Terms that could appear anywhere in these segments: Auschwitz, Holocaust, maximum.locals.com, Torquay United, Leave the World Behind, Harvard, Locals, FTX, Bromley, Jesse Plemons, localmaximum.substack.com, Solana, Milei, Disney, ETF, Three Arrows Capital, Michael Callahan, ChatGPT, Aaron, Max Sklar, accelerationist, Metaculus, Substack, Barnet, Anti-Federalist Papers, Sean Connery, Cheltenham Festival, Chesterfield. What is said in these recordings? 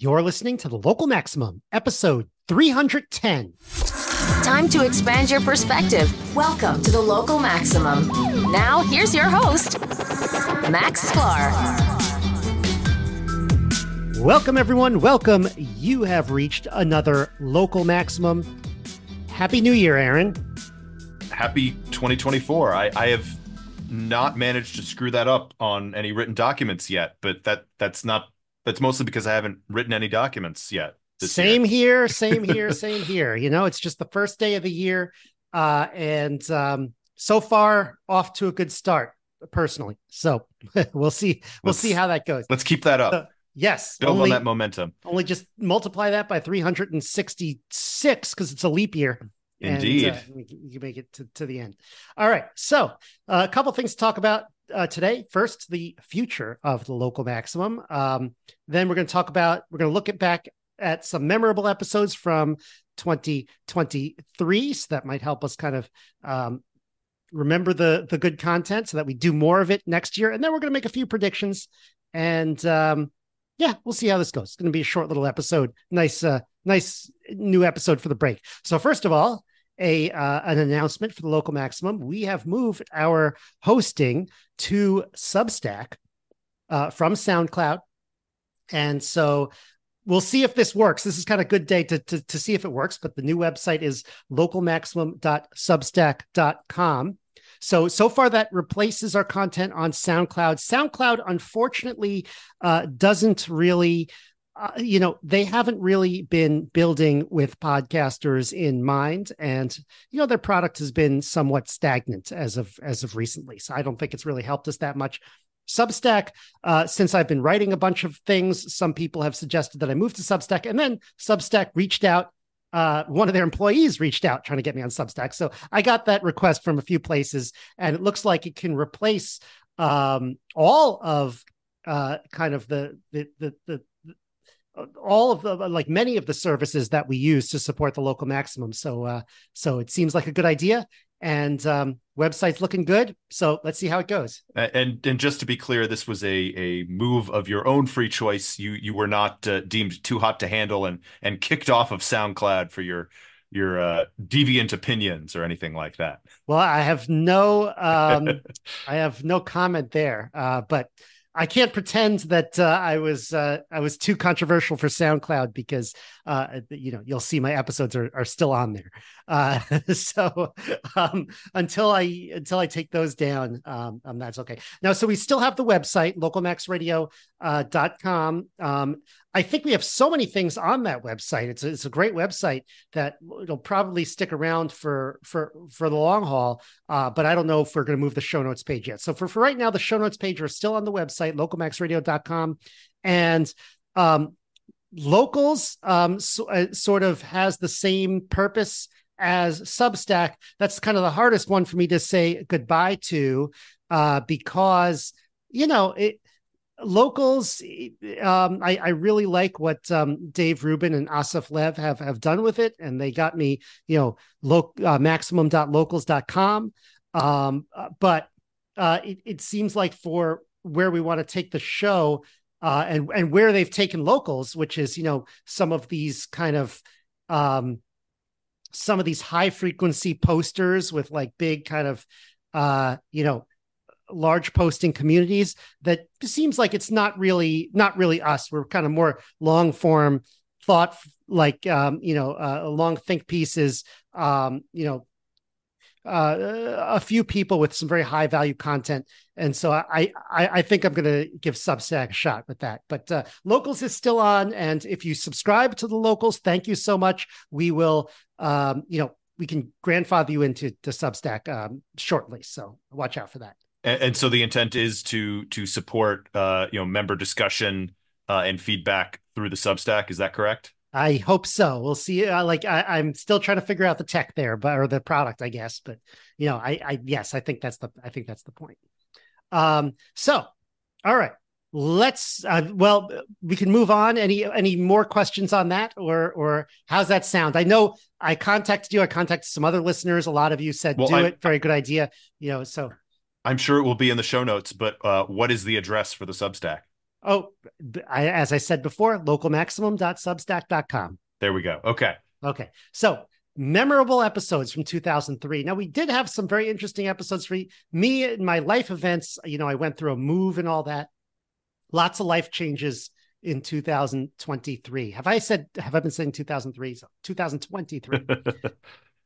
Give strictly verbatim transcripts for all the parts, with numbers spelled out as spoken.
You're listening to The Local Maximum, episode three hundred ten. Time to expand your perspective. Welcome to The Local Maximum. Now, here's your host, Max Sklar. Welcome, everyone. Welcome. You have reached another Local Maximum. Happy New Year, Aaron. Happy twenty twenty-four. I, I have not managed to screw that up on any written documents yet, but that that's not... That's mostly because I haven't written any documents yet. Same year. here, same here, same here. You know, it's just the first day of the year. Uh, and um, so far off to a good start personally. So we'll see. We'll let's, see how that goes. Let's keep that up. So, yes. Build on that momentum. Only just multiply that by three hundred sixty-six because it's a leap year. Indeed. And, uh, you can make it to, to the end. All right. So uh, a couple things to talk about. Uh, today, first, the future of the Local Maximum. Um, then we're going to talk about, we're going to look at back at some memorable episodes from twenty twenty-three. So that might help us kind of um, remember the, the good content so that we do more of it next year. And then we're going to make a few predictions. And um, yeah, we'll see how this goes. It's going to be a short little episode. Nice, uh, nice new episode for the break. So first of all, A uh, an announcement for the Local Maximum. We have moved our hosting to Substack uh, from SoundCloud. And so we'll see if this works. This is kind of a good day to, to, to see if it works. But the new website is local maximum dot substack dot com. So, so far that replaces our content on SoundCloud. SoundCloud, unfortunately, uh, doesn't really... Uh, you know, they haven't really been building with podcasters in mind, and you know their product has been somewhat stagnant as of as of recently. So I don't think it's really helped us that much. Substack, uh, since I've been writing a bunch of things, some people have suggested that I move to Substack, and then Substack reached out. Uh, one of their employees reached out trying to get me on Substack, so I got that request from a few places, and it looks like it can replace um, all of uh, kind of the the the. the all of the, like many of the services that we use to support the Local Maximum. So, uh, so it seems like a good idea, and um, website's looking good. So let's see how it goes. And and just to be clear, this was a a move of your own free choice. You you were not uh, deemed too hot to handle and and kicked off of SoundCloud for your your uh, deviant opinions or anything like that. Well, I have no um, I have no comment there, uh, but. I can't pretend that uh, I was uh, I was too controversial for SoundCloud because uh, you know you'll see my episodes are, are still on there. Uh, so um, until I until I take those down, um, um, that's okay. Now, so we still have the website local max radio dot com. Um, I think we have so many things on that website. It's a, it's a great website that it'll probably stick around for for for the long haul. Uh, but I don't know if we're going to move the show notes page yet. So for, for right now, the show notes page are still on the website, local max radio dot com. And um, Locals um, so, uh, sort of has the same purpose as Substack. That's kind of the hardest one for me to say goodbye to uh, because, you know, it. Locals, um, I, I really like what um, Dave Rubin and Asaf Lev have, have done with it. And they got me, you know, lo- uh, maximum dot locals dot com. Um, but uh, it, it seems like for where we want to take the show uh, and, and where they've taken Locals, which is, you know, some of these kind of... Um, some of these high frequency posters with like big kind of, uh, you know, large posting communities, that seems like it's not really, not really us. We're kind of more long form thought, like, um, you know, uh, long think pieces, um, you know, uh, a few people with some very high value content. And so I, I, I think I'm going to give Substack a shot with that, but uh, Locals is still on. And if you subscribe to the Locals, thank you so much. We will, um, you know, we can grandfather you into to Substack um, shortly. So watch out for that. And so the intent is to to support, uh, you know, member discussion uh, and feedback through the Substack. Is that correct? I hope so. We'll see. Uh, like I, I'm still trying to figure out the tech there, but or the product, I guess. But you know, I, I yes, I think that's the I think that's the point. Um. So, all right. Let's. Uh, well, we can move on. Any any more questions on that, or or how's that sound? I know I contacted you. I contacted some other listeners. A lot of you said well, do I'm, it. Very good idea. You know, so. I'm sure it will be in the show notes, but uh, what is the address for the Substack? Oh, I, as I said before, local maximum dot substack dot com. There we go. Okay. Okay. So memorable episodes from two thousand three. Now, we did have some very interesting episodes for me and my life events. You know, I went through a move and all that. Lots of life changes in two thousand twenty-three. Have I said, have I been saying two thousand three? So two thousand twenty-three.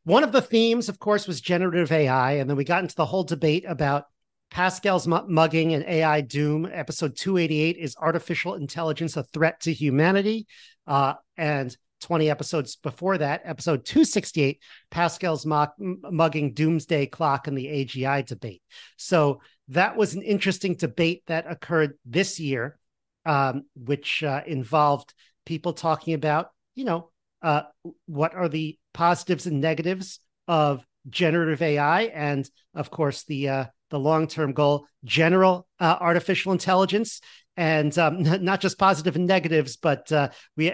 One of the themes, of course, was generative A I. And then we got into the whole debate about Pascal's mugging and A I doom. Episode two eighty-eight is artificial intelligence, a threat to humanity. Uh, and twenty episodes before that, episode two sixty-eight, Pascal's mock, mugging doomsday clock and the A G I debate. So that was an interesting debate that occurred this year, um, which uh, involved people talking about, you know, uh, what are the positives and negatives of generative A I, and of course the uh, the long-term goal, general uh, artificial intelligence, and um, not just positive and negatives, but uh, we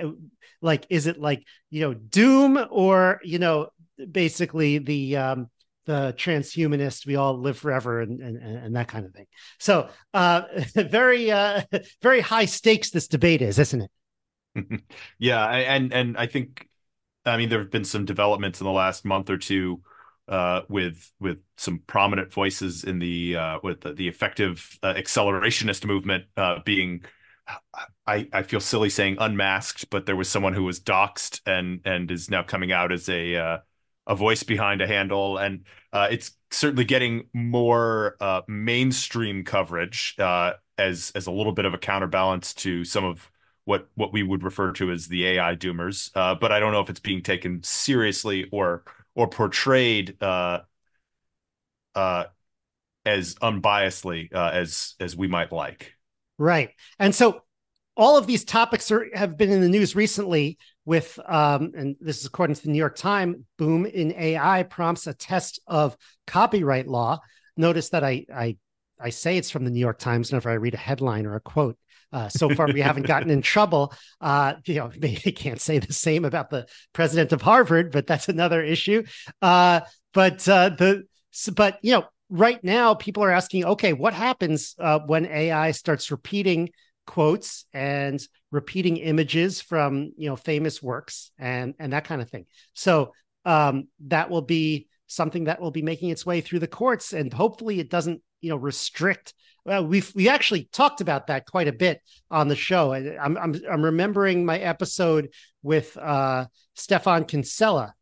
like is it like you know doom or you know basically the um, the transhumanist, we all live forever and and, and that kind of thing. So uh, very uh, very high stakes this debate is, isn't it? Yeah, and and I think. I mean, there have been some developments in the last month or two uh, with with some prominent voices in the uh, with the, the effective uh, accelerationist movement uh, being, I, I feel silly saying unmasked, but there was someone who was doxxed and and is now coming out as a uh, a voice behind a handle. And uh, it's certainly getting more uh, mainstream coverage uh, as as a little bit of a counterbalance to some of what what we would refer to as the A I doomers, uh, but I don't know if it's being taken seriously or or portrayed uh, uh, as unbiasedly uh, as as we might like. Right, and so all of these topics are, have been in the news recently. With um, and this is according to the New York Times, boom in A I prompts a test of copyright law. Notice that I I I say it's from the New York Times whenever I read a headline or a quote. Uh, so far, we haven't gotten in trouble. Uh, you know, maybe can't say the same about the president of Harvard, but that's another issue. Uh, but uh, the but you know, right now people are asking, okay, what happens uh, when A I starts repeating quotes and repeating images from you know famous works and and that kind of thing? So um, that will be something that will be making its way through the courts, and hopefully, it doesn't you know restrict. Well, we've we actually talked about that quite a bit on the show. I, I'm I'm I'm remembering my episode with uh, Stefan Kinsella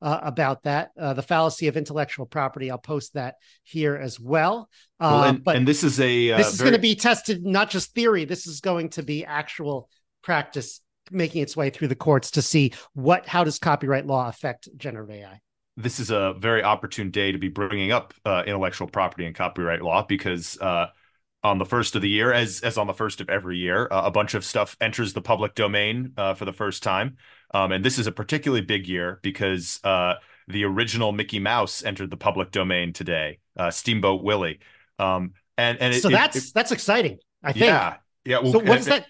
uh, about that, uh, the fallacy of intellectual property. I'll post that here as well. Uh, well and, but and this is a uh, this is very... going to be tested, not just theory. This is going to be actual practice making its way through the courts to see what how does copyright law affect generative A I. This is a very opportune day to be bringing up uh, intellectual property and copyright law because. Uh, On the first of the year, as as on the first of every year, uh, a bunch of stuff enters the public domain uh, for the first time. Um, and this is a particularly big year because uh, the original Mickey Mouse entered the public domain today, uh, Steamboat Willie. Um, and and it, so that's it, it, that's exciting, I think. Yeah, yeah. Well, so what is that?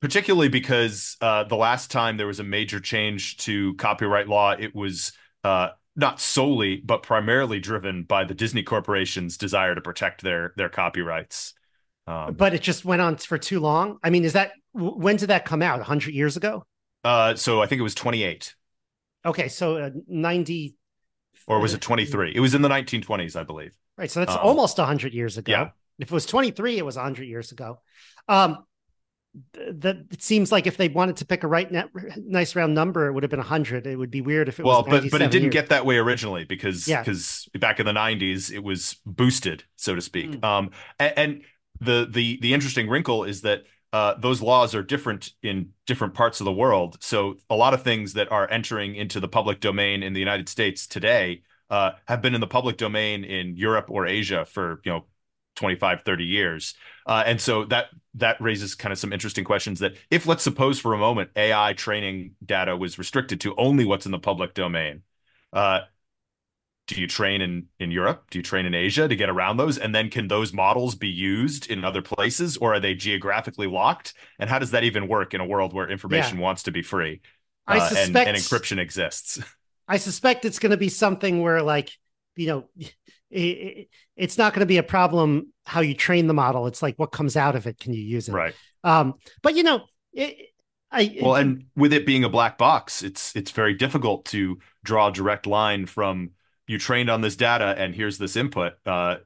Particularly because uh, the last time there was a major change to copyright law, it was uh, not solely, but primarily driven by the Disney Corporation's desire to protect their their copyrights. Um, but it just went on for too long. I mean, is that when did that come out? one hundred years ago? Uh, so I think it was twenty-eight. Okay, so uh, ninety. Or was it twenty-three? It was in the nineteen twenties, I believe. Right, so that's um, almost one hundred years ago. Yeah. If it was twenty-three, it was one hundred years ago. Um, That it seems like if they wanted to pick a right net, nice round number, it would have been one hundred. It would be weird if it well, was well, but but it didn't years. Get that way originally because because yeah. back in the nineties it was boosted, so to speak. Mm. Um, and, and the the the interesting wrinkle is that uh, those laws are different in different parts of the world. So a lot of things that are entering into the public domain in the United States today uh, have been in the public domain in Europe or Asia for you know twenty-five, thirty years, uh, and so that. That raises kind of some interesting questions that if let's suppose for a moment, A I training data was restricted to only what's in the public domain. Uh, do you train in, in Europe? Do you train in Asia to get around those? And then can those models be used in other places or are they geographically locked? And how does that even work in a world where information yeah. wants to be free uh, I suspect, and, and encryption exists? I suspect it's going to be something where like, you know, it, it, it's not going to be a problem how you train the model. It's like, what comes out of it? Can you use it? Right. Um, but, you know, it, I, well, it, and with it being a black box, it's it's very difficult to draw a direct line from you trained on this data and here's this input, uh,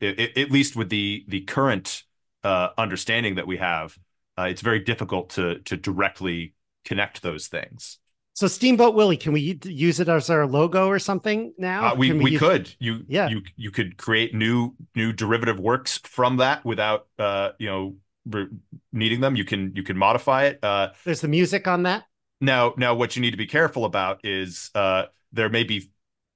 it, it, at least with the the current uh, understanding that we have. Uh, it's very difficult to to directly connect those things. So Steamboat Willie, can we use it as our logo or something now? Uh, we can we, we use... could. You yeah. you you could create new new derivative works from that without uh you know re- needing them. You can you can modify it. Uh, There's the music on that. Now now what you need to be careful about is uh there may be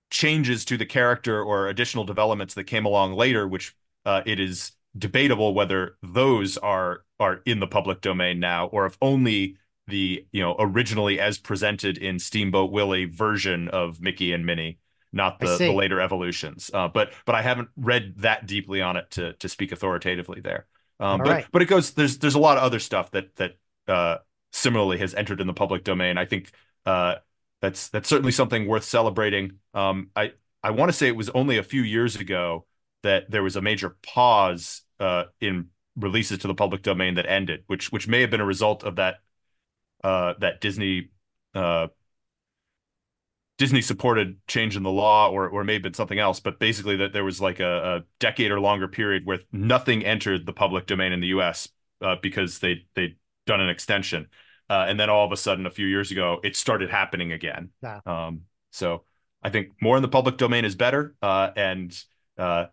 changes to the character or additional developments that came along later, which uh, it is debatable whether those are are in the public domain now, or if only the, you know, originally as presented in Steamboat Willie version of Mickey and Minnie, not the, the later evolutions. Uh, but but I haven't read that deeply on it to to speak authoritatively there. Um, but right. but it goes there's there's a lot of other stuff that that uh, similarly has entered in the public domain. I think uh, that's that's certainly something worth celebrating. Um, I I want to say it was only a few years ago that there was a major pause uh, in releases to the public domain that ended, which which may have been a result of that. Uh, that Disney uh, Disney supported change in the law, or or maybe been something else, but basically that there was like a, a decade or longer period where nothing entered the public domain in the U S uh, because they they'd done an extension, uh, and then all of a sudden a few years ago it started happening again. Yeah. Um, so I think more in the public domain is better, uh, and uh,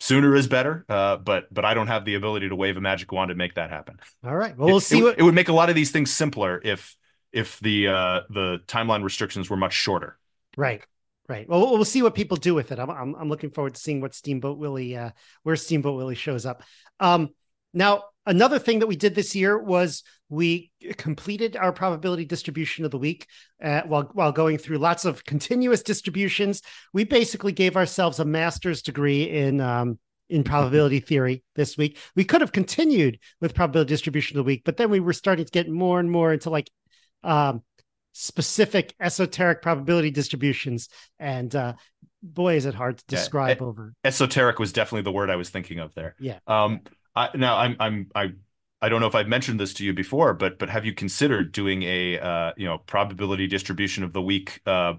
sooner is better, uh, but but I don't have the ability to wave a magic wand and make that happen. All right, well, it, we'll see. It, what... it would make a lot of these things simpler if if the uh, the timeline restrictions were much shorter. Right, right. Well, we'll see what people do with it. I'm I'm, I'm looking forward to seeing what Steamboat Willie, uh, where Steamboat Willie shows up. Um, now, another thing that we did this year was we completed our probability distribution of the week uh, while while going through lots of continuous distributions. We basically gave ourselves a master's degree in um, in probability theory this week. We could have continued with probability distribution of the week, but then we were starting to get more and more into like um, specific esoteric probability distributions. And uh, boy, is it hard to describe yeah, over. Esoteric was definitely the word I was thinking of there. Yeah. Um, I, now I'm I'm I I don't know if I've mentioned this to you before, but but have you considered doing a uh, you know probability distribution of the week uh,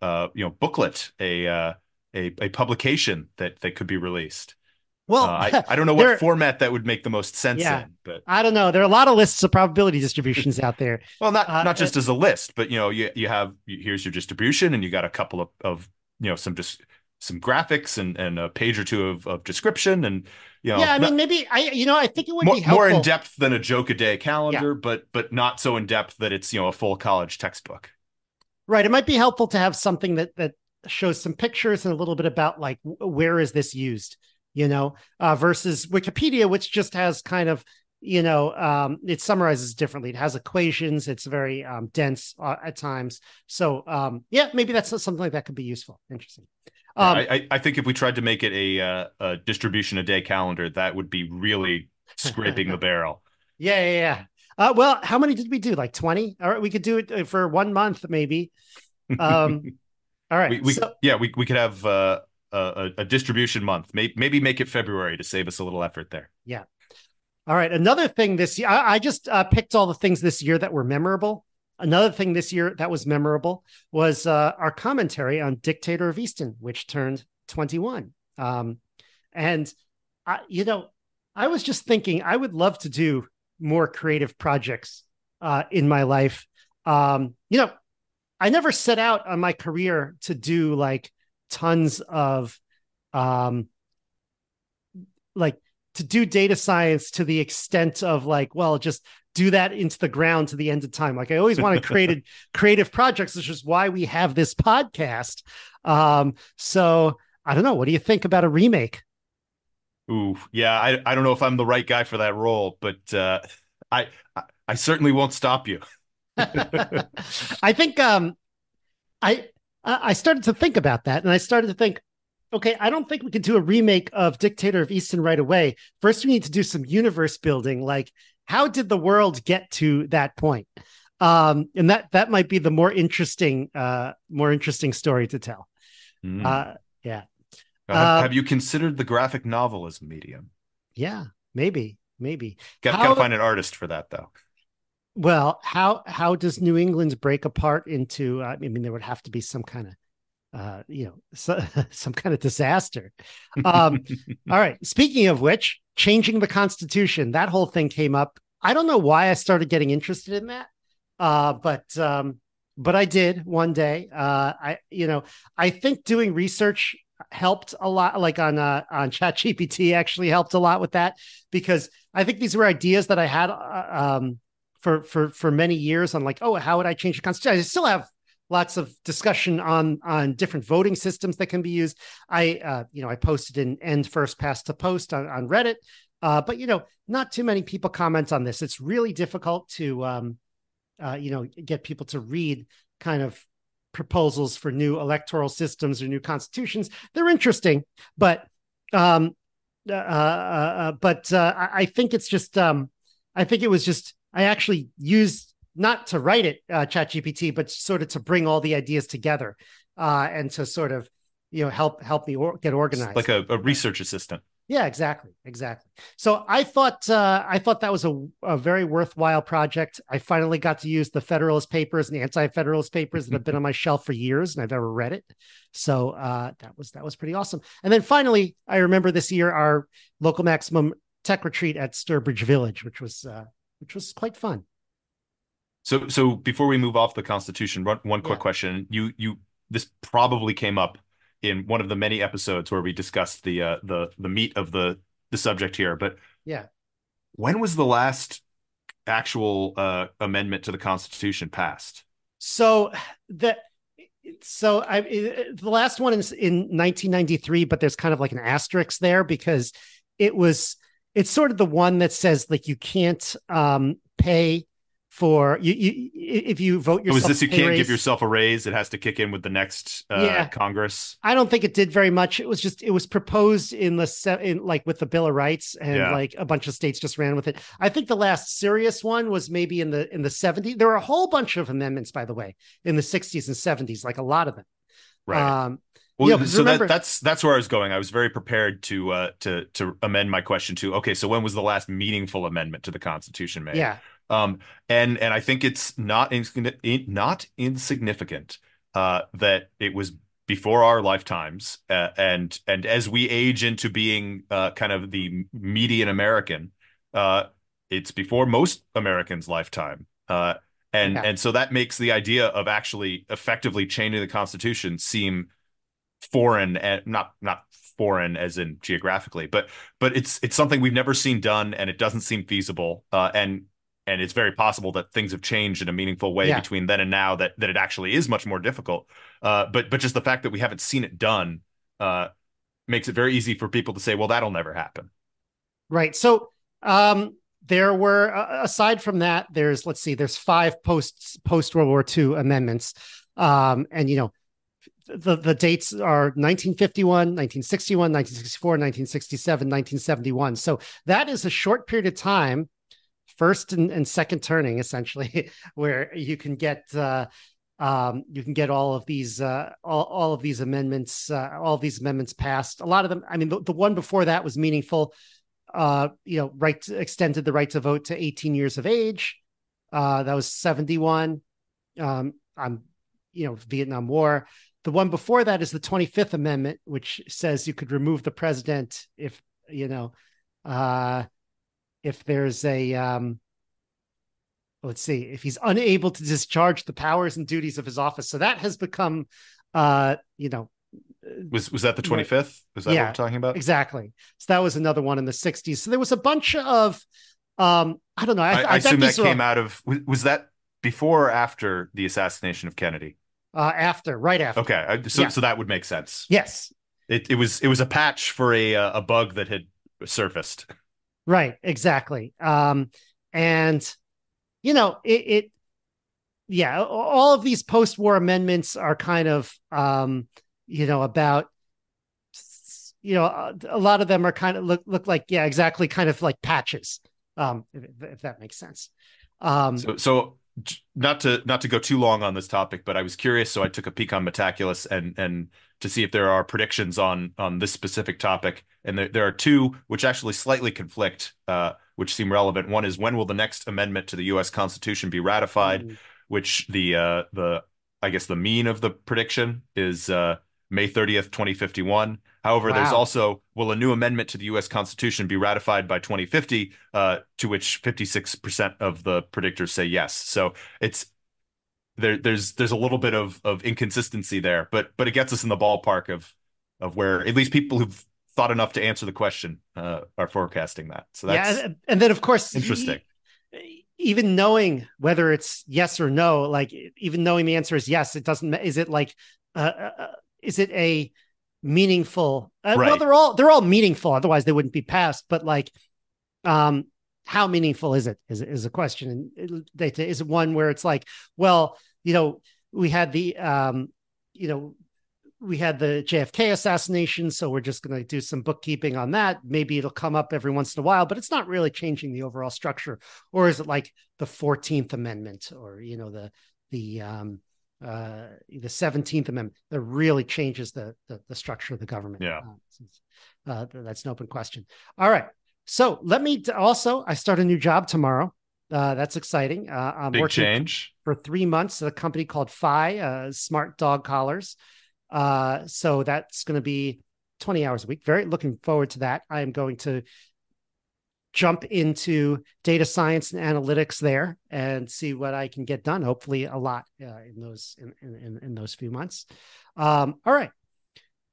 uh, you know booklet, a uh, a a publication that that could be released? Well, uh, I, I don't know what there, format that would make the most sense yeah, in. But I don't know. There are a lot of lists of probability distributions out there. Well, not uh, not just uh, as a list, but you know you you have here's your distribution, and you got a couple of, of you know some just. some graphics and, and a page or two of, of description and, you know, yeah, I mean, not, maybe I, you know, I think it would more, be helpful. More in depth than a joke a day calendar, yeah. but, but not so in depth that it's, you know, a full college textbook. Right. It might be helpful to have something that, that shows some pictures and a little bit about like, where is this used, you know, uh, versus Wikipedia, which just has kind of, you know, um, it summarizes differently. It has equations. It's very um, dense uh, at times. So um, yeah, maybe that's something like that could be useful. Interesting. Um, yeah, I, I think if we tried to make it a, uh, a distribution a day calendar, that would be really scraping the barrel. Yeah, yeah, yeah. Uh, well, how many did we do? Like twenty? All right, we could do it for one month, maybe. Um, all right. We, we, so, yeah, we we could have uh, a, a distribution month. Maybe, maybe make it February to save us a little effort there. Yeah. All right. Another thing this year, I, I just uh, picked all the things this year that were memorable. Another thing this year that was memorable was uh, our commentary on Dictator of Easton, which turned twenty-one. Um, and, I, you know, I was just thinking I would love to do more creative projects uh, in my life. Um, you know, I never set out on my career to do like tons of um, like to do data science to the extent of like, well, just do that into the ground to the end of time. Like I always wanted created creative projects, which is why we have this podcast. Um, so I don't know. What do you think about a remake? Ooh, yeah. I, I don't know if I'm the right guy for that role, but uh, I, I certainly won't stop you. I think um, I, I started to think about that and I started to think, okay, I don't think we could do a remake of Dictator of Easton right away. First, we need to do some universe building. Like, how did the world get to that point? Um, and that that might be the more interesting, uh, more interesting story to tell. Mm. Uh, yeah. Uh, have, have you considered the graphic novel as a medium? Yeah, maybe, maybe. Got to find an artist for that, though. Well, how how does New England break apart into? I mean, there would have to be some kind of, uh, you know, so, some kind of disaster. Um, all right. Speaking of which, changing the Constitution, that whole thing came up. I don't know why I started getting interested in that, uh, but um, but I did one day. Uh, I you know I think doing research helped a lot, like on uh, on ChatGPT actually helped a lot with that, because I think these were ideas that I had. Uh, um, For, for for many years on like, oh, how would I change the Constitution? I still have lots of discussion on on different voting systems that can be used. I, uh, you know, I posted an end first past to post on, on Reddit, uh, but, you know, not too many people comment on this. It's really difficult to, um, uh, you know, get people to read kind of proposals for new electoral systems or new constitutions. They're interesting, but um, uh, uh, but uh, I, I think it's just um, I think it was just. I actually used not to write it, uh, ChatGPT, but sort of to bring all the ideas together, uh, and to sort of, you know, help help me or get organized. It's like a, a research assistant. Yeah, exactly, exactly. So I thought uh, I thought that was a, a very worthwhile project. I finally got to use the Federalist Papers and the Anti-Federalist Papers that have been on my shelf for years, and I've never read it. So uh, that was that was pretty awesome. And then finally, I remember this year our Local Maximum Tech Retreat at Sturbridge Village, which was. Uh, Which was quite fun. So, so before we move off the Constitution, one, one quick yeah. question: you, you, this probably came up in one of the many episodes where we discussed the uh, the the meat of the the subject here. But yeah, when was the last actual uh, amendment to the Constitution passed? So the so I the last one is in nineteen ninety-three, but there's kind of like an asterisk there because it was. It's sort of the one that says like you can't um, pay for you, you if you vote yourself. Was this you can't raise. Give yourself a raise? It has to kick in with the next uh, yeah. Congress. I don't think it did very much. It was just it was proposed in the in like with the Bill of Rights and yeah. like a bunch of states just ran with it. I think the last serious one was maybe in the in the seventies. There were a whole bunch of amendments, by the way, in the sixties and seventies, like a lot of them. Right. Um, Well, yeah, so remember, that, that's that's where I was going. I was very prepared to uh, to to amend my question to okay. So when was the last meaningful amendment to the Constitution made? Yeah. Um. And and I think it's not in, not insignificant uh, that it was before our lifetimes, uh, and and as we age into being uh, kind of the median American, uh, it's before most Americans' lifetime. Uh, and yeah. and so that makes the idea of actually effectively changing the Constitution seem foreign, and not not foreign as in geographically, but but it's it's something we've never seen done, and it doesn't seem feasible. Uh, and and it's very possible that things have changed in a meaningful way yeah. between then and now. That that it actually is much more difficult. Uh, but but just the fact that we haven't seen it done uh, makes it very easy for people to say, well, that'll never happen. Right. So um, there were uh, aside from that, there's let's see, there's five post post World War Two amendments, um, and you know. The, the dates are nineteen fifty-one, nineteen sixty-one, nineteen sixty-four, nineteen sixty-seven, nineteen seventy-one. So that is a short period of time, first and, and second turning, essentially, where you can get uh, um, you can get all of these uh, all, all of these amendments, uh, all of these amendments passed. A lot of them. I mean, the, the one before that was meaningful. Uh, you know, right to, extended the right to vote to eighteen years of age. Uh, that was seventy-one. Um, I'm, you know, Vietnam War. The one before that is the twenty-fifth Amendment, which says you could remove the president if, you know, uh, if there's a, um, let's see, if he's unable to discharge the powers and duties of his office. So that has become, uh, you know. Was was that the twenty-fifth? Is that yeah, what we're talking about? Exactly. So that was another one in the sixties. So there was a bunch of, um, I don't know. I, I, I assume that came are, out of, was that before or after the assassination of Kennedy? Uh, after, right after. Okay, so yeah. so that would make sense. Yes, it it was it was a patch for a a bug that had surfaced. Right, exactly. Um, and you know it, it, yeah. All of these post-war amendments are kind of um, you know about you know a lot of them are kind of look look like yeah exactly kind of like patches. Um, if, if that makes sense. Um, so so not to not to go too long on this topic, but I was curious, so I took a peek on Metaculus and and to see if there are predictions on on this specific topic. And there, there are two which actually slightly conflict, uh, which seem relevant. One is, when will the next amendment to the U S Constitution be ratified? Mm-hmm. Which the uh, the I guess the mean of the prediction is uh, May thirtieth, twenty fifty-one. However, wow. There's also, will a new amendment to the U S Constitution be ratified by twenty fifty, uh, to which fifty-six percent of the predictors say yes. So it's there. There's there's a little bit of, of inconsistency there, but but it gets us in the ballpark of of where at least people who've thought enough to answer the question uh, are forecasting that. So that's yeah, and then, of course, interesting. E- even knowing whether it's yes or no, like even knowing the answer is yes, it doesn't. Is it like uh, uh, is it a meaningful uh, right. Well, they're all they're all meaningful, otherwise they wouldn't be passed, but like um how meaningful is it is is a question. And they is it one where it's like, well, you know, we had the um you know we had the J F K assassination, so we're just going to do some bookkeeping on that, maybe it'll come up every once in a while, but it's not really changing the overall structure. Or is it like the fourteenth Amendment, or you know the the um Uh, the seventeenth Amendment that really changes the, the, the structure of the government? Yeah. Uh, uh, that's an open question. All right. So let me t- also, I start a new job tomorrow. Uh, that's exciting. Uh, I'm Big working change. for three months at a company called F I, uh, Smart Dog Collars. Uh, so that's going to be twenty hours a week. Very looking forward to that. I am going to jump into data science and analytics there and see what I can get done. Hopefully a lot uh, in those, in, in, in those few months. Um, all right.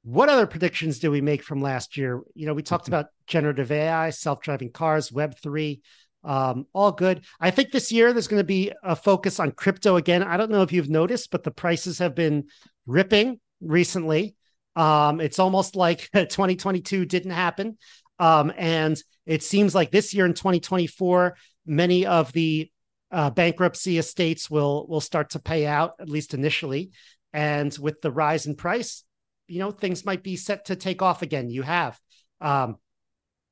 What other predictions do we make from last year? You know, we talked about generative A I, self-driving cars, Web three, um, all good. I think this year there's going to be a focus on crypto again. I don't know if you've noticed, but the prices have been ripping recently. Um, it's almost like twenty twenty-two didn't happen. Um, and it seems like this year in twenty twenty-four, many of the uh, bankruptcy estates will will start to pay out, at least initially. And with the rise in price, you know, things might be set to take off again. You have um,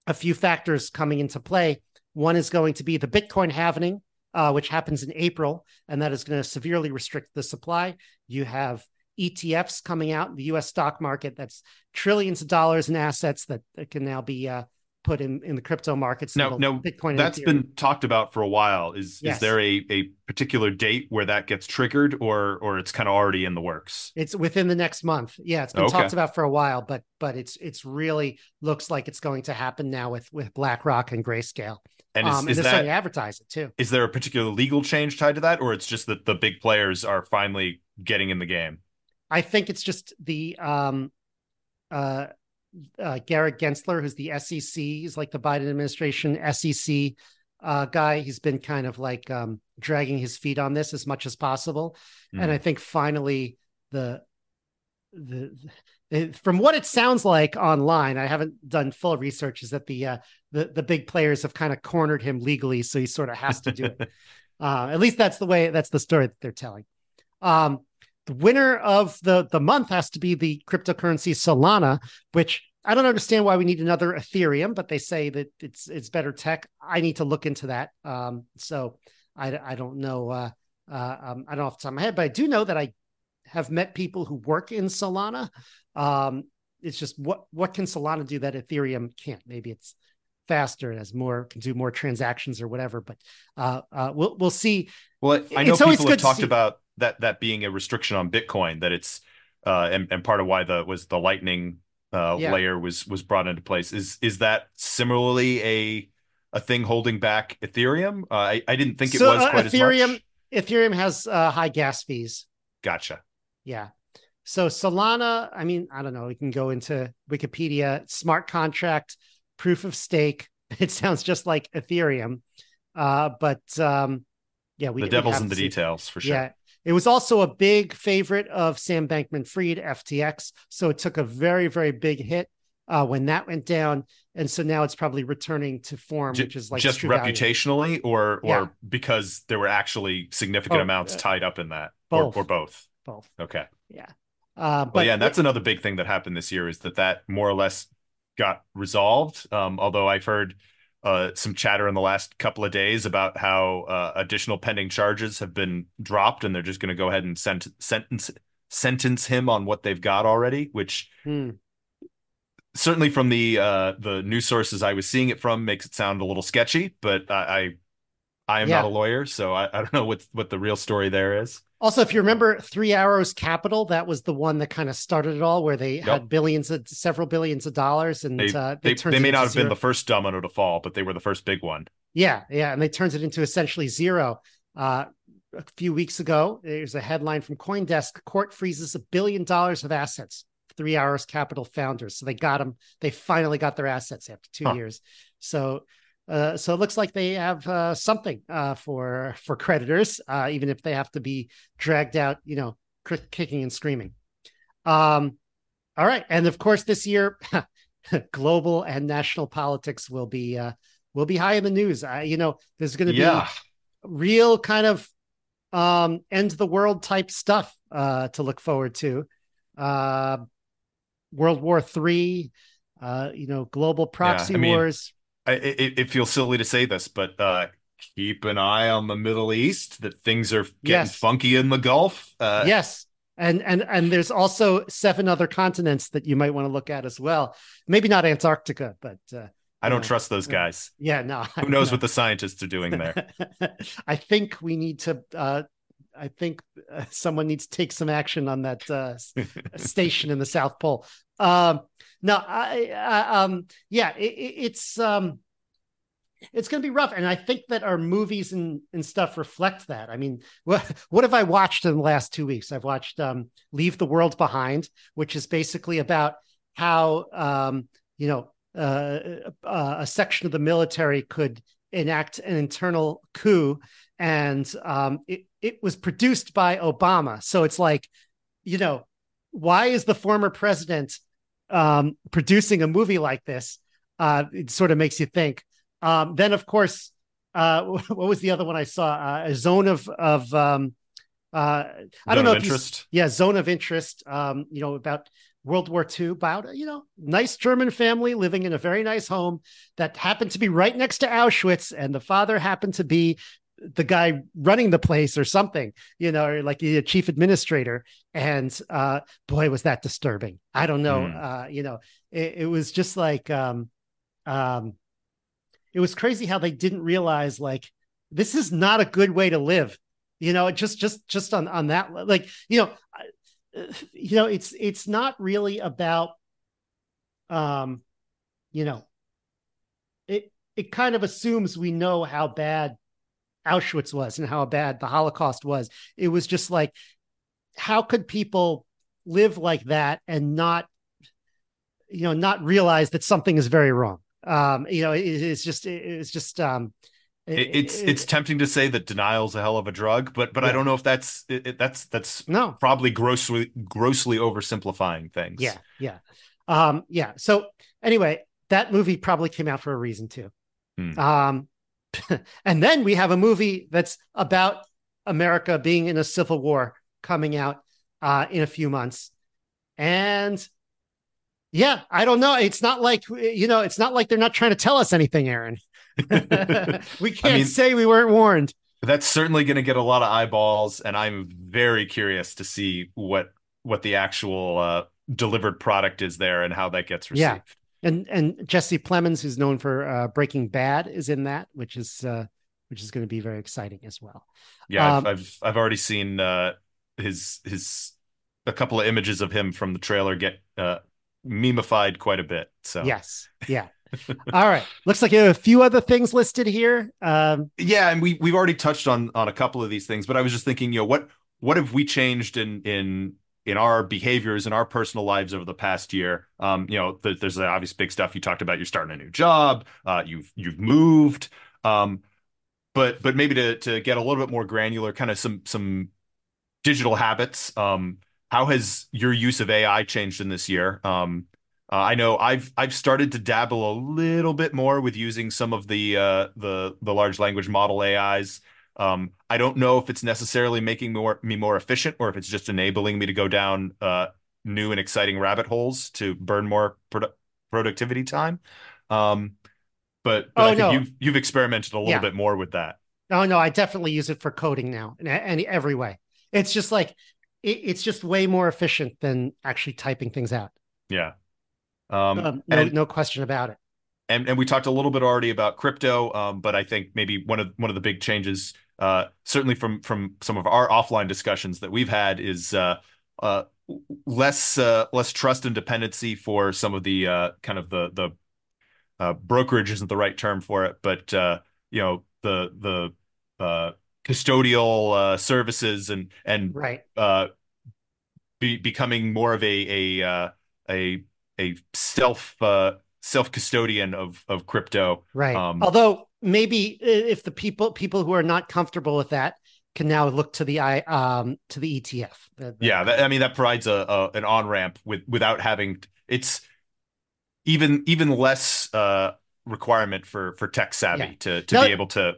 a few factors coming into play. One is going to be the Bitcoin halvening, uh, which happens in April, and that is going to severely restrict the supply. You have E T Fs coming out in the U S stock market. That's trillions of dollars in assets that, that can now be uh, put in, in the crypto markets. Now, now Bitcoin that's been talked about for a while. Is yes. is there a, a particular date where that gets triggered, or or it's kind of already in the works? It's within the next month. Yeah, it's been okay. talked about for a while, but but it's it's really looks like it's going to happen now with, with BlackRock and Grayscale. And, is, um, and is they're that, starting to advertise it too. Is there a particular legal change tied to that, or it's just that the big players are finally getting in the game? I think it's just the um, uh, uh, Garrett Gensler, who's the S E C, he's like the Biden administration S E C uh, guy. He's been kind of like um, dragging his feet on this as much as possible. Mm. And I think finally, the, the the from what it sounds like online, I haven't done full research, is that the uh, the, the big players have kind of cornered him legally. So he sort of has to do it. Uh, at least that's the way, that's the story that they're telling. Um, The winner of the, the month has to be the cryptocurrency Solana, which I don't understand why we need another Ethereum, but they say that it's it's better tech. I need to look into that. Um, so I, I don't know. Uh, uh, um, I don't know off the top of my head, but I do know that I have met people who work in Solana. Um, it's just what what can Solana do that Ethereum can't? Maybe it's faster and has more, can do more transactions or whatever. But uh, uh, we'll we'll see. Well, I know it's people have talked see- about. that that being a restriction on Bitcoin, that it's uh and, and part of why the was the lightning uh yeah. layer was was brought into place. Is is that similarly a a thing holding back Ethereum? uh, I, I didn't think so, it was uh, quite Ethereum, as much. Ethereum has uh high gas fees. Gotcha. Yeah, so Solana, I mean, I don't know, we can go into Wikipedia. Smart contract, proof of stake. It sounds just like Ethereum, uh but um yeah we the devil's we in the see. details for sure. Yeah. It was also a big favorite of Sam Bankman-Fried, F T X. So it took a very, very big hit uh, when that went down. And so now it's probably returning to form, J- which is like just reputationally value. or or yeah. Because there were actually significant oh, amounts uh, tied up in that, both. Or, or both. Both. Okay. Yeah. Uh, but well, yeah, and that's it, another big thing that happened this year is that that more or less got resolved. Um, although I've heard uh, some chatter in the last couple of days about how uh, additional pending charges have been dropped, and they're just going to go ahead and sent- sentence sentence him on what they've got already, which mm. certainly from the uh, the news sources I was seeing it from makes it sound a little sketchy. But I I, I am yeah. not a lawyer, so I, I don't know what what the real story there is. Also, if you remember Three Arrows Capital, that was the one that kind of started it all, where they yep. had billions, of, several billions of dollars. And they, uh, they, they, they may not have zero. been the first domino to fall, but they were the first big one. Yeah, yeah. And they turned it into essentially zero. Uh, a few weeks ago, there's a headline from CoinDesk, court freezes a billion dollars of assets, Three Arrows Capital founders. So they got them. They finally got their assets after two huh. years. So... Uh, so it looks like they have uh, something uh, for for creditors, uh, even if they have to be dragged out, you know, cr- kicking and screaming. Um, all right. And of course, this year, global and national politics will be uh, will be high in the news. Uh, you know, there's going to yeah. be real kind of um, end the world type stuff uh, to look forward to. Uh, World War Three, uh, you know, global proxy yeah, I mean- wars. It, it feels silly to say this, but uh, keep an eye on the Middle East, that things are getting yes. funky in the Gulf. Uh, yes. And, and and there's also seven other continents that you might want to look at as well. Maybe not Antarctica, but... Uh, I don't know. Trust those guys. Yeah, no. Who knows no. what the scientists are doing there? I think we need to... Uh, I think uh, someone needs to take some action on that uh, station in the South Pole. Um, no, I, I, um, yeah, it, it's um, it's going to be rough, and I think that our movies and, and stuff reflect that. I mean, what what have I watched in the last two weeks? I've watched um, "Leave the World Behind," which is basically about how um, you know uh, uh, a section of the military could enact an internal coup, and um, it it was produced by Obama. So it's like, you know, why is the former president um, producing a movie like this? Uh, it sort of makes you think. Um, then, of course, uh, what was the other one I saw? Uh, a zone of of um, uh, I don't know. If interest. You, yeah, zone of interest. Um, you know, about World War Two. About you know, nice German family living in a very nice home that happened to be right next to Auschwitz, and the father happened to be the guy running the place or something, you know, or like the chief administrator. And uh, boy, was that disturbing. I don't know. Mm. Uh, you know, it, it was just like, um, um, it was crazy how they didn't realize, like, this is not a good way to live, you know, just, just, just on, on that, like, you know, you know, it's, it's not really about, um, you know, it, it kind of assumes we know how bad Auschwitz was and how bad the Holocaust was. It was just like, how could people live like that and not, you know, not realize that something is very wrong? Um, you know, it, it's just, it, it's just, um, it, it's, it, it's tempting to say that denial is a hell of a drug, but, but yeah. I don't know if that's, it, it, that's, that's no. probably grossly, grossly oversimplifying things. Yeah. Yeah. Um, yeah. So anyway, that movie probably came out for a reason too. Hmm. Um, and then we have a movie that's about America being in a civil war coming out uh, in a few months. And yeah, I don't know. It's not like, you know, it's not like they're not trying to tell us anything, Aaron. We can't I mean, say we weren't warned. That's certainly going to get a lot of eyeballs. And I'm very curious to see what, what the actual uh, delivered product is there and how that gets received. Yeah. And and Jesse Plemons, who's known for uh, Breaking Bad, is in that, which is uh, which is going to be very exciting as well. Yeah, um, I've, I've I've already seen uh, his his a couple of images of him from the trailer get uh, memeified quite a bit. So yes, yeah. All right, looks like you have a few other things listed here. Um, yeah, and we we've already touched on on a couple of these things, but I was just thinking, you know, what what have we changed in in in our behaviors and our personal lives over the past year? Um, you know, th- there's the obvious big stuff you talked about. You're starting a new job. Uh, you've, you've moved. Um, but, but maybe to, to get a little bit more granular, kind of some, some digital habits. Um, how has your use of A I changed in this year? Um, uh, I know I've, I've started to dabble a little bit more with using some of the, uh, the, the large language model A Is. Um, I don't know if it's necessarily making more, me more efficient, or if it's just enabling me to go down uh, new and exciting rabbit holes to burn more produ- productivity time. Um, but, but oh, I think no. you've, you've experimented a little yeah. bit more with that. Oh, no, I definitely use it for coding now in any, every way. It's just like, it, it's just way more efficient than actually typing things out. Yeah. Um, um, no, and, no question about it. And and we talked a little bit already about crypto, um, but I think maybe one of one of the big changes, uh, certainly from from some of our offline discussions that we've had, is uh, uh, less uh, less trust and dependency for some of the uh, kind of the the uh, brokerage isn't the right term for it, but uh, you know the the uh, custodial uh, services and and right. uh, be, becoming more of a a uh, a, a self. Uh, self-custodian of of crypto. Right. Um, Although maybe if the people people who are not comfortable with that can now look to the I um to the E T F. The, the, yeah, that, I mean that provides a, a an on-ramp with without having it's even even less uh requirement for for tech savvy yeah. to to now, be able to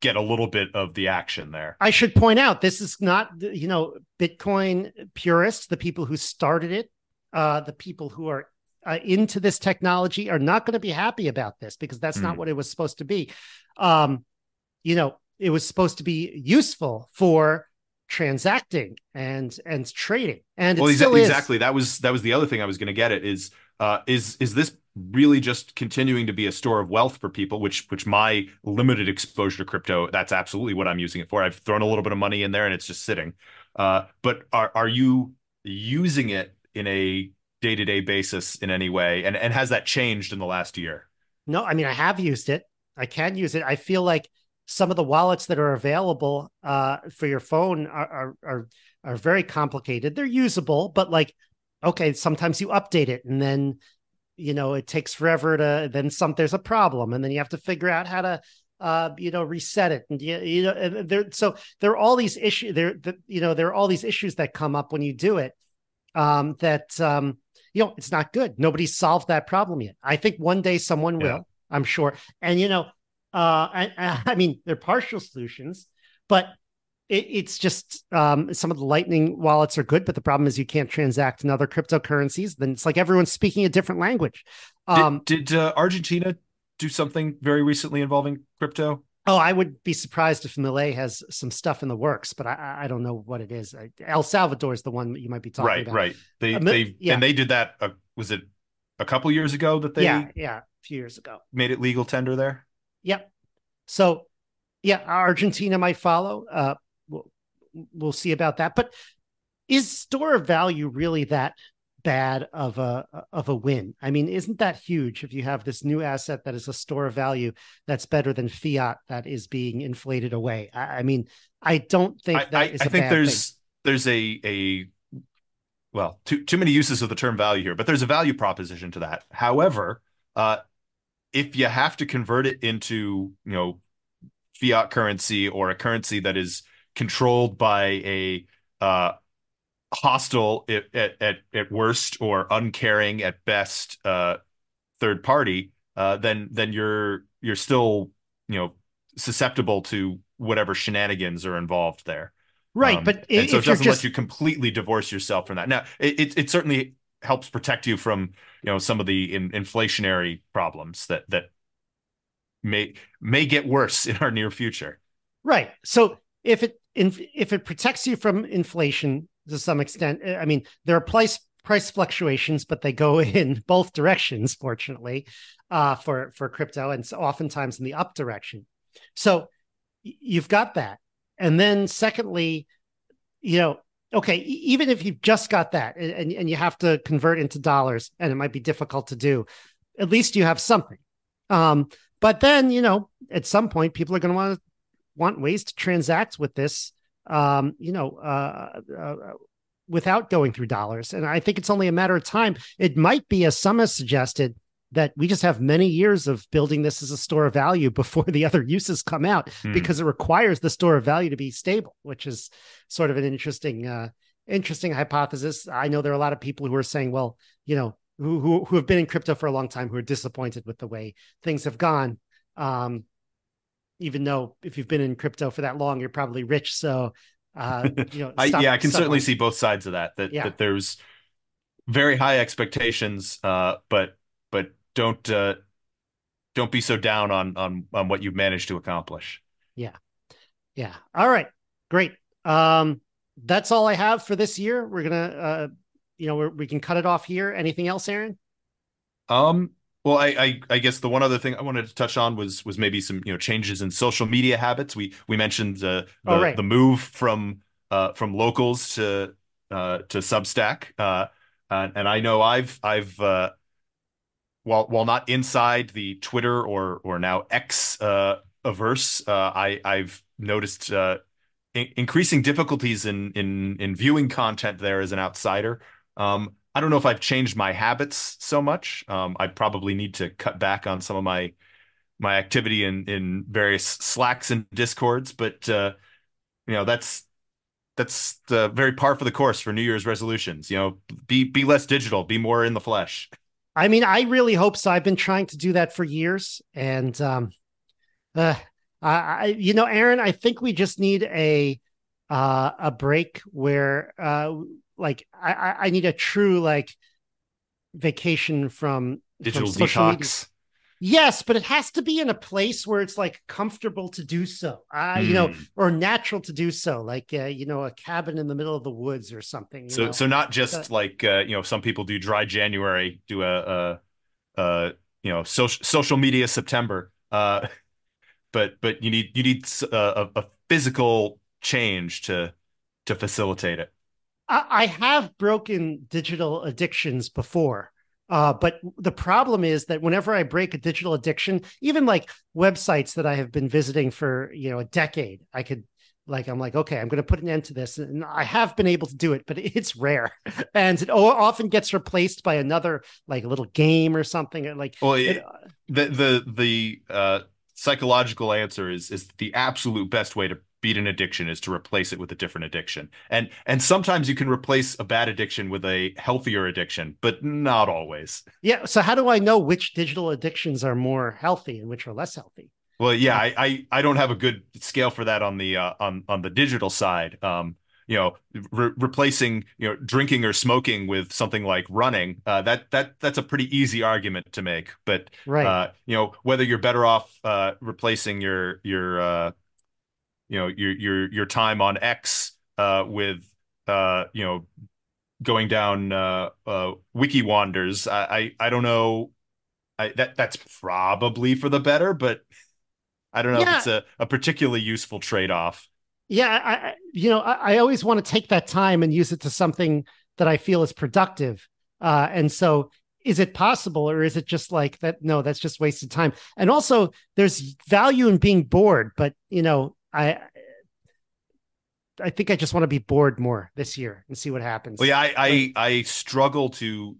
get a little bit of the action there. I should point out this is not you know Bitcoin purists, the people who started it, uh the people who are Uh, into this technology are not going to be happy about this because that's mm. not what it was supposed to be. Um, you know, it was supposed to be useful for transacting and and trading. And well, it still exa- is. exactly that was that was the other thing I was going to get at is uh, is is this really just continuing to be a store of wealth for people? Which which my limited exposure to crypto, that's absolutely what I'm using it for. I've thrown a little bit of money in there and it's just sitting. Uh, but are are you using it in a day-to-day basis in any way, and and has that changed in the last year? No, I mean I have used it. I can use it. I feel like some of the wallets that are available uh, for your phone are, are are are very complicated. They're usable, but like okay, sometimes you update it, and then you know it takes forever to. Then some there's a problem, and then you have to figure out how to uh, you know reset it. And you, you know and there so there are all these issues. There the, you know there are all these issues that come up when you do it. Um, that um. You know, it's not good. Nobody's solved that problem yet. I think one day someone will, yeah. I'm sure. And, you know, uh, I, I mean, they're partial solutions, but it, it's just um, some of the Lightning wallets are good. But the problem is you can't transact in other cryptocurrencies. Then it's like everyone's speaking a different language. Um, did did uh, Argentina do something very recently involving crypto? Oh, I would be surprised if Milei has some stuff in the works, but I, I don't know what it is. El Salvador is the one that you might be talking right, about. Right, right. They, uh, they, yeah. And they did that, uh, was it a couple years ago that they? Yeah, yeah, a few years ago. Made it legal tender there? Yep. Yeah. So, yeah, Argentina might follow. Uh, we'll, we'll see about that. But is store of value really that bad of a of a win? I mean, isn't that huge if you have this new asset that is a store of value that's better than fiat that is being inflated away? I, I mean, I don't think that I, is I a think bad there's thing. There's a a well, too too many uses of the term value here, but there's a value proposition to that. However, uh, if you have to convert it into, you know, fiat currency or a currency that is controlled by a uh hostile at, at at worst or uncaring at best uh third party, uh then then you're you're still you know susceptible to whatever shenanigans are involved there, right? Um, but it, and so it doesn't just... let you completely divorce yourself from that. Now it, it it certainly helps protect you from you know some of the in, inflationary problems that that may may get worse in our near future, right? So if it if it protects you from inflation to some extent, I mean, there are price price fluctuations, but they go in both directions, fortunately, uh, for, for crypto, and so oftentimes in the up direction. So you've got that. And then secondly, you know, okay, even if you've just got that and, and you have to convert into dollars, and it might be difficult to do, at least you have something. Um, but then, you know, at some point, people are going to want to want ways to transact with this Um, you know, uh, uh, without going through dollars. And I think it's only a matter of time. It might be, as some have suggested, that we just have many years of building this as a store of value before the other uses come out, mm. because it requires the store of value to be stable, which is sort of an interesting, uh, interesting hypothesis. I know there are a lot of people who are saying, well, you know, who, who, who have been in crypto for a long time, who are disappointed with the way things have gone. Um, Even though if you've been in crypto for that long, you're probably rich. So, uh, you know, I, stop, yeah, I can certainly like... see both sides of that. That, yeah. that there's very high expectations, uh, but but don't uh, don't be so down on on on what you've managed to accomplish. Yeah. Yeah. All right. Great. Um, that's all I have for this year. We're going to, uh, you know, we're, we can cut it off here. Anything else, Aaron? Um, well, I, I, I guess the one other thing I wanted to touch on was, was maybe some, you know, changes in social media habits. We, we mentioned uh, the, oh, right. the move from, uh, from Locals to, uh, to Substack. Uh, and, and I know I've, I've, uh, while, while not inside the Twitter or, or now X, uh, averse, uh, I, I've noticed, uh, increasing difficulties in, in in viewing content there as an outsider. Um, I don't know if I've changed my habits so much. Um, I probably need to cut back on some of my my activity in in various Slacks and Discords. But uh, you know, that's that's uh, very par for the course for New Year's resolutions. You know, be be less digital, be more in the flesh. I mean, I really hope so. I've been trying to do that for years, and um, uh. Uh, I, you know, Aaron, I think we just need a uh, a break where, uh, like, I, I need a true like vacation from digital from social detox. Media. Yes, but it has to be in a place where it's like comfortable to do so, uh, mm. you know, or natural to do so, like uh, you know, a cabin in the middle of the woods or something. You so, know? so not just uh, like uh, you know, some people do dry January, do a, a, a you know, social social media September. Uh, But but you need you need a, a physical change to to facilitate it. I have broken digital addictions before, uh, but the problem is that whenever I break a digital addiction, even like websites that I have been visiting for you know a decade, I could like I'm like okay, I'm going to put an end to this, and I have been able to do it, but it's rare, and it often gets replaced by another like little game or something or like. Well, it, it, the the the. Uh... psychological answer is is the absolute best way to beat an addiction is to replace it with a different addiction. And and sometimes you can replace a bad addiction with a healthier addiction, but not always. Yeah. So how do I know which digital addictions are more healthy and which are less healthy? Well, yeah, I I, I don't have a good scale for that on the uh, on on the digital side. Um, you know, re- replacing you know drinking or smoking with something like running, uh, that that that's a pretty easy argument to make. But right. uh, you know, whether you're better off uh, replacing your your uh, you know your your your time on X uh, with uh, you know going down uh, uh, wiki wanders, I, I I don't know. I, that that's probably for the better, but I don't know yeah. if it's a, a particularly useful trade-off. Yeah, I, you know, I, I always want to take that time and use it to something that I feel is productive. Uh, and so is it possible or is it just like that? No, that's just wasted time. And also there's value in being bored. But, you know, I I think I just want to be bored more this year and see what happens. Well, yeah, I I, I struggle to.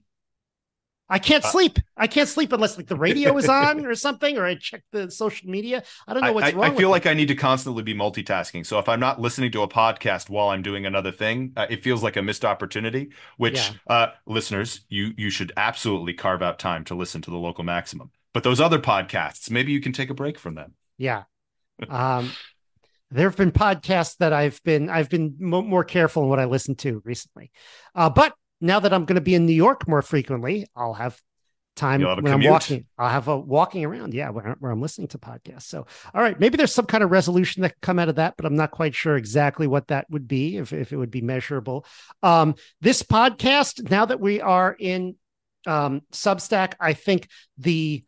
I can't uh, sleep. I can't sleep unless like the radio is on or something, or I check the social media. I don't know what's I, wrong. I feel with like me. I need to constantly be multitasking. So if I'm not listening to a podcast while I'm doing another thing, uh, it feels like a missed opportunity, which yeah. uh, listeners, you, you should absolutely carve out time to listen to the Local Maximum, but those other podcasts, maybe you can take a break from them. Yeah. Um, there've been podcasts that I've been, I've been mo- more careful in what I listen to recently. Uh, but now that I'm going to be in New York more frequently, I'll have time have when I'm walking. I'll have a walking around, yeah, where, where I'm listening to podcasts. So, all right, maybe there's some kind of resolution that can come out of that, but I'm not quite sure exactly what that would be, if, if it would be measurable. Um, this podcast, now that we are in um, Substack, I think the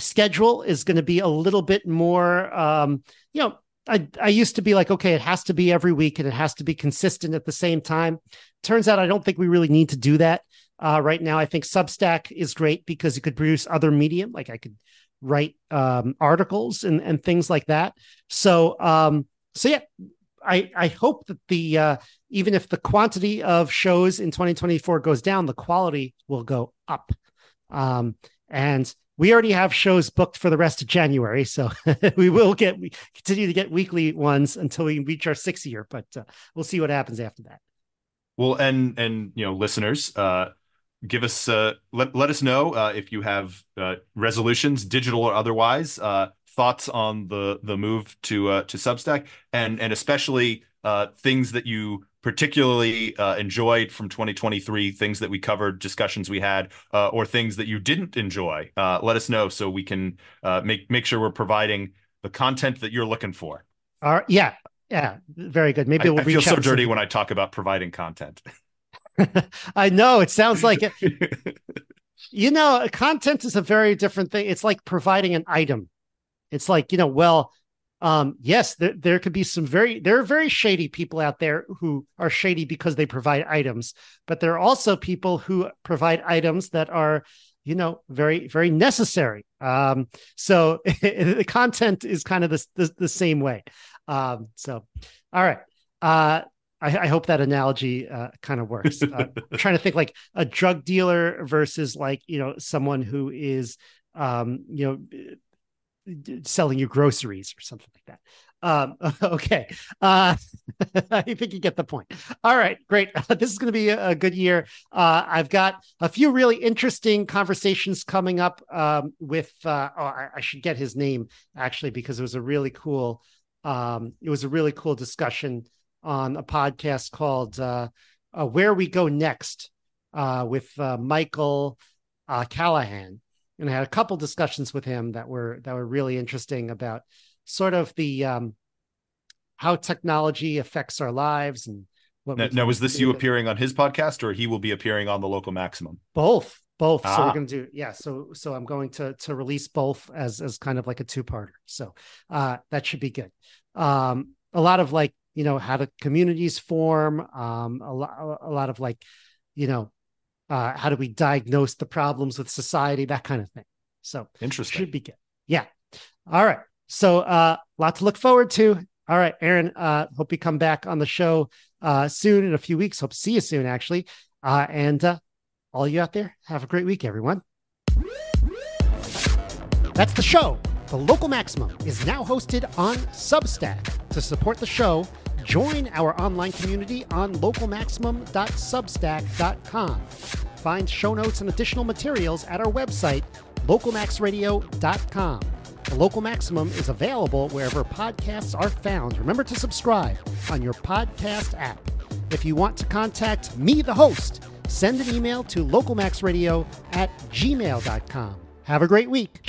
schedule is going to be a little bit more, um, you know, I, I used to be like, okay, it has to be every week and it has to be consistent at the same time. Turns out I don't think we really need to do that uh, right now. I think Substack is great because you could produce other medium. Like I could write um, articles and, and things like that. So, um, so yeah, I, I hope that the, uh, even if the quantity of shows in twenty twenty-four goes down, the quality will go up. Um, and we already have shows booked for the rest of January, so we will get we continue to get weekly ones until we reach our sixth year. But uh, we'll see what happens after that. Well, and and you know, listeners, uh, give us uh, let let us know uh, if you have uh, resolutions, digital or otherwise, uh, thoughts on the the move to uh, to Substack, and and especially uh, things that you particularly uh, enjoyed from twenty twenty-three, things that we covered, discussions we had, uh, or things that you didn't enjoy, uh, let us know so we can uh, make make sure we're providing the content that you're looking for. Uh, yeah, yeah, very good. Maybe I, we'll I reach feel so out dirty to... when I talk about providing content. I know, it sounds like it. You know, content is a very different thing. It's like providing an item. It's like, you know, well, um, yes, there, there could be some very, there are very shady people out there who are shady because they provide items, but there are also people who provide items that are, you know, very, very necessary. Um, so the content is kind of the, the, the same way. Um, so, all right. Uh, I, I hope that analogy uh, kind of works. Uh, I'm trying to think like a drug dealer versus like, you know, someone who is, um, you know, selling you groceries or something like that. Um, okay. Uh, I think you get the point. All right, great. Uh, this is going to be a, a good year. Uh, I've got a few really interesting conversations coming up um, with, uh, oh, I, I should get his name actually, because it was a really cool, um, it was a really cool discussion on a podcast called uh, uh, Where We Go Next uh, with uh, Michael uh, Callahan. And I had a couple discussions with him that were that were really interesting about sort of the um, how technology affects our lives. And what now, now is this you appearing on his podcast, or he will be appearing on The Local Maximum? Both, both. Ah. So we're going to do, yeah. So so I'm going to to release both as as kind of like a two-parter. So uh, that should be good. Um, a lot of like, you know, how do communities form, um, a, lo- a lot of like, you know, uh, how do we diagnose the problems with society, that kind of thing. So interesting. Should be good. Yeah. All right. So a uh, lot to look forward to. All right, Aaron, uh, hope you come back on the show uh, soon in a few weeks. Hope to see you soon, actually. Uh, and uh, all you out there, have a great week, everyone. That's the show. The Local Maximum is now hosted on Substack. To support the show, join our online community on local maximum dot substack dot com. Find show notes and additional materials at our website, local max radio dot com. The Local Maximum is available wherever podcasts are found. Remember to subscribe on your podcast app. If you want to contact me, the host, send an email to localmaxradio at gmail dot com. Have a great week.